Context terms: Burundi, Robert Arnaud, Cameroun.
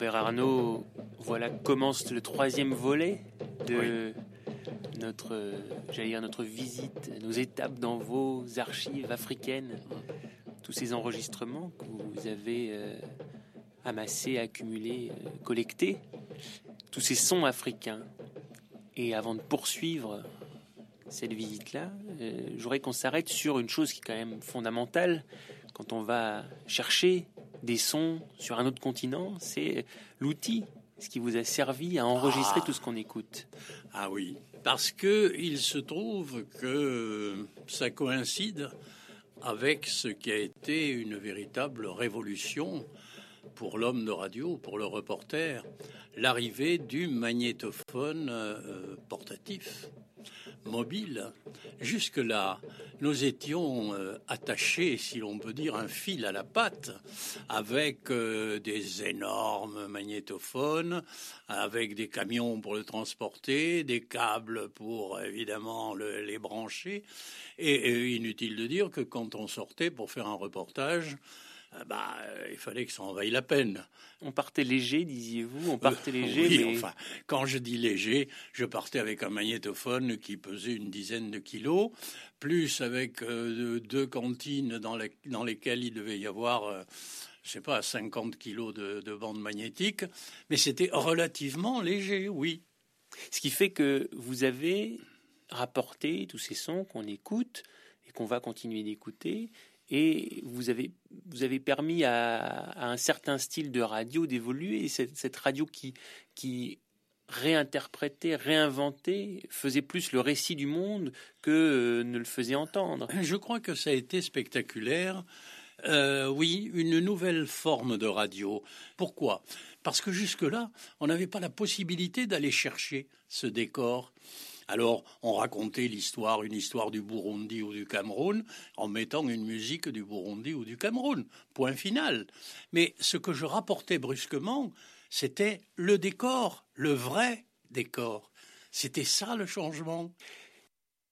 Robert Arnaud, voilà commence le troisième volet de notre visite, nos étapes dans vos archives africaines. Tous ces enregistrements que vous avez amassés, accumulés, collectés, tous ces sons africains. Et avant de poursuivre cette visite-là, j'aurais qu'on s'arrête sur une chose qui est quand même fondamentale quand on va chercher des sons sur un autre continent, c'est l'outil, ce qui vous a servi à enregistrer tout ce qu'on écoute. Ah oui, parce qu'il se trouve que ça coïncide avec ce qui a été une véritable révolution pour l'homme de radio, pour le reporter, l'arrivée du magnétophone portatif, mobile. Jusque-là, nous étions attachés, si l'on peut dire, un fil à la patte, avec des énormes magnétophones, avec des camions pour le transporter, des câbles pour, évidemment, les brancher. Et inutile de dire que quand on sortait pour faire un reportage, il fallait que ça en vaille la peine. On partait léger, disiez-vous, oui, mais... enfin, quand je dis léger, je partais avec un magnétophone qui pesait une dizaine de kilos, plus avec deux cantines dans lesquelles il devait y avoir, 50 kilos de bandes magnétiques. Mais c'était relativement léger, oui. Ce qui fait que vous avez rapporté tous ces sons qu'on écoute et qu'on va continuer d'écouter. Et vous avez permis à un certain style de radio d'évoluer. Cette radio qui réinterprétait, réinventait, faisait plus le récit du monde que ne le faisait entendre. Je crois que ça a été spectaculaire. Oui, une nouvelle forme de radio. Pourquoi ? Parce que jusque-là, on n'avait pas la possibilité d'aller chercher ce décor. Alors, on racontait une histoire du Burundi ou du Cameroun, en mettant une musique du Burundi ou du Cameroun. Point final. Mais ce que je rapportais brusquement, c'était le décor, le vrai décor. C'était ça le changement.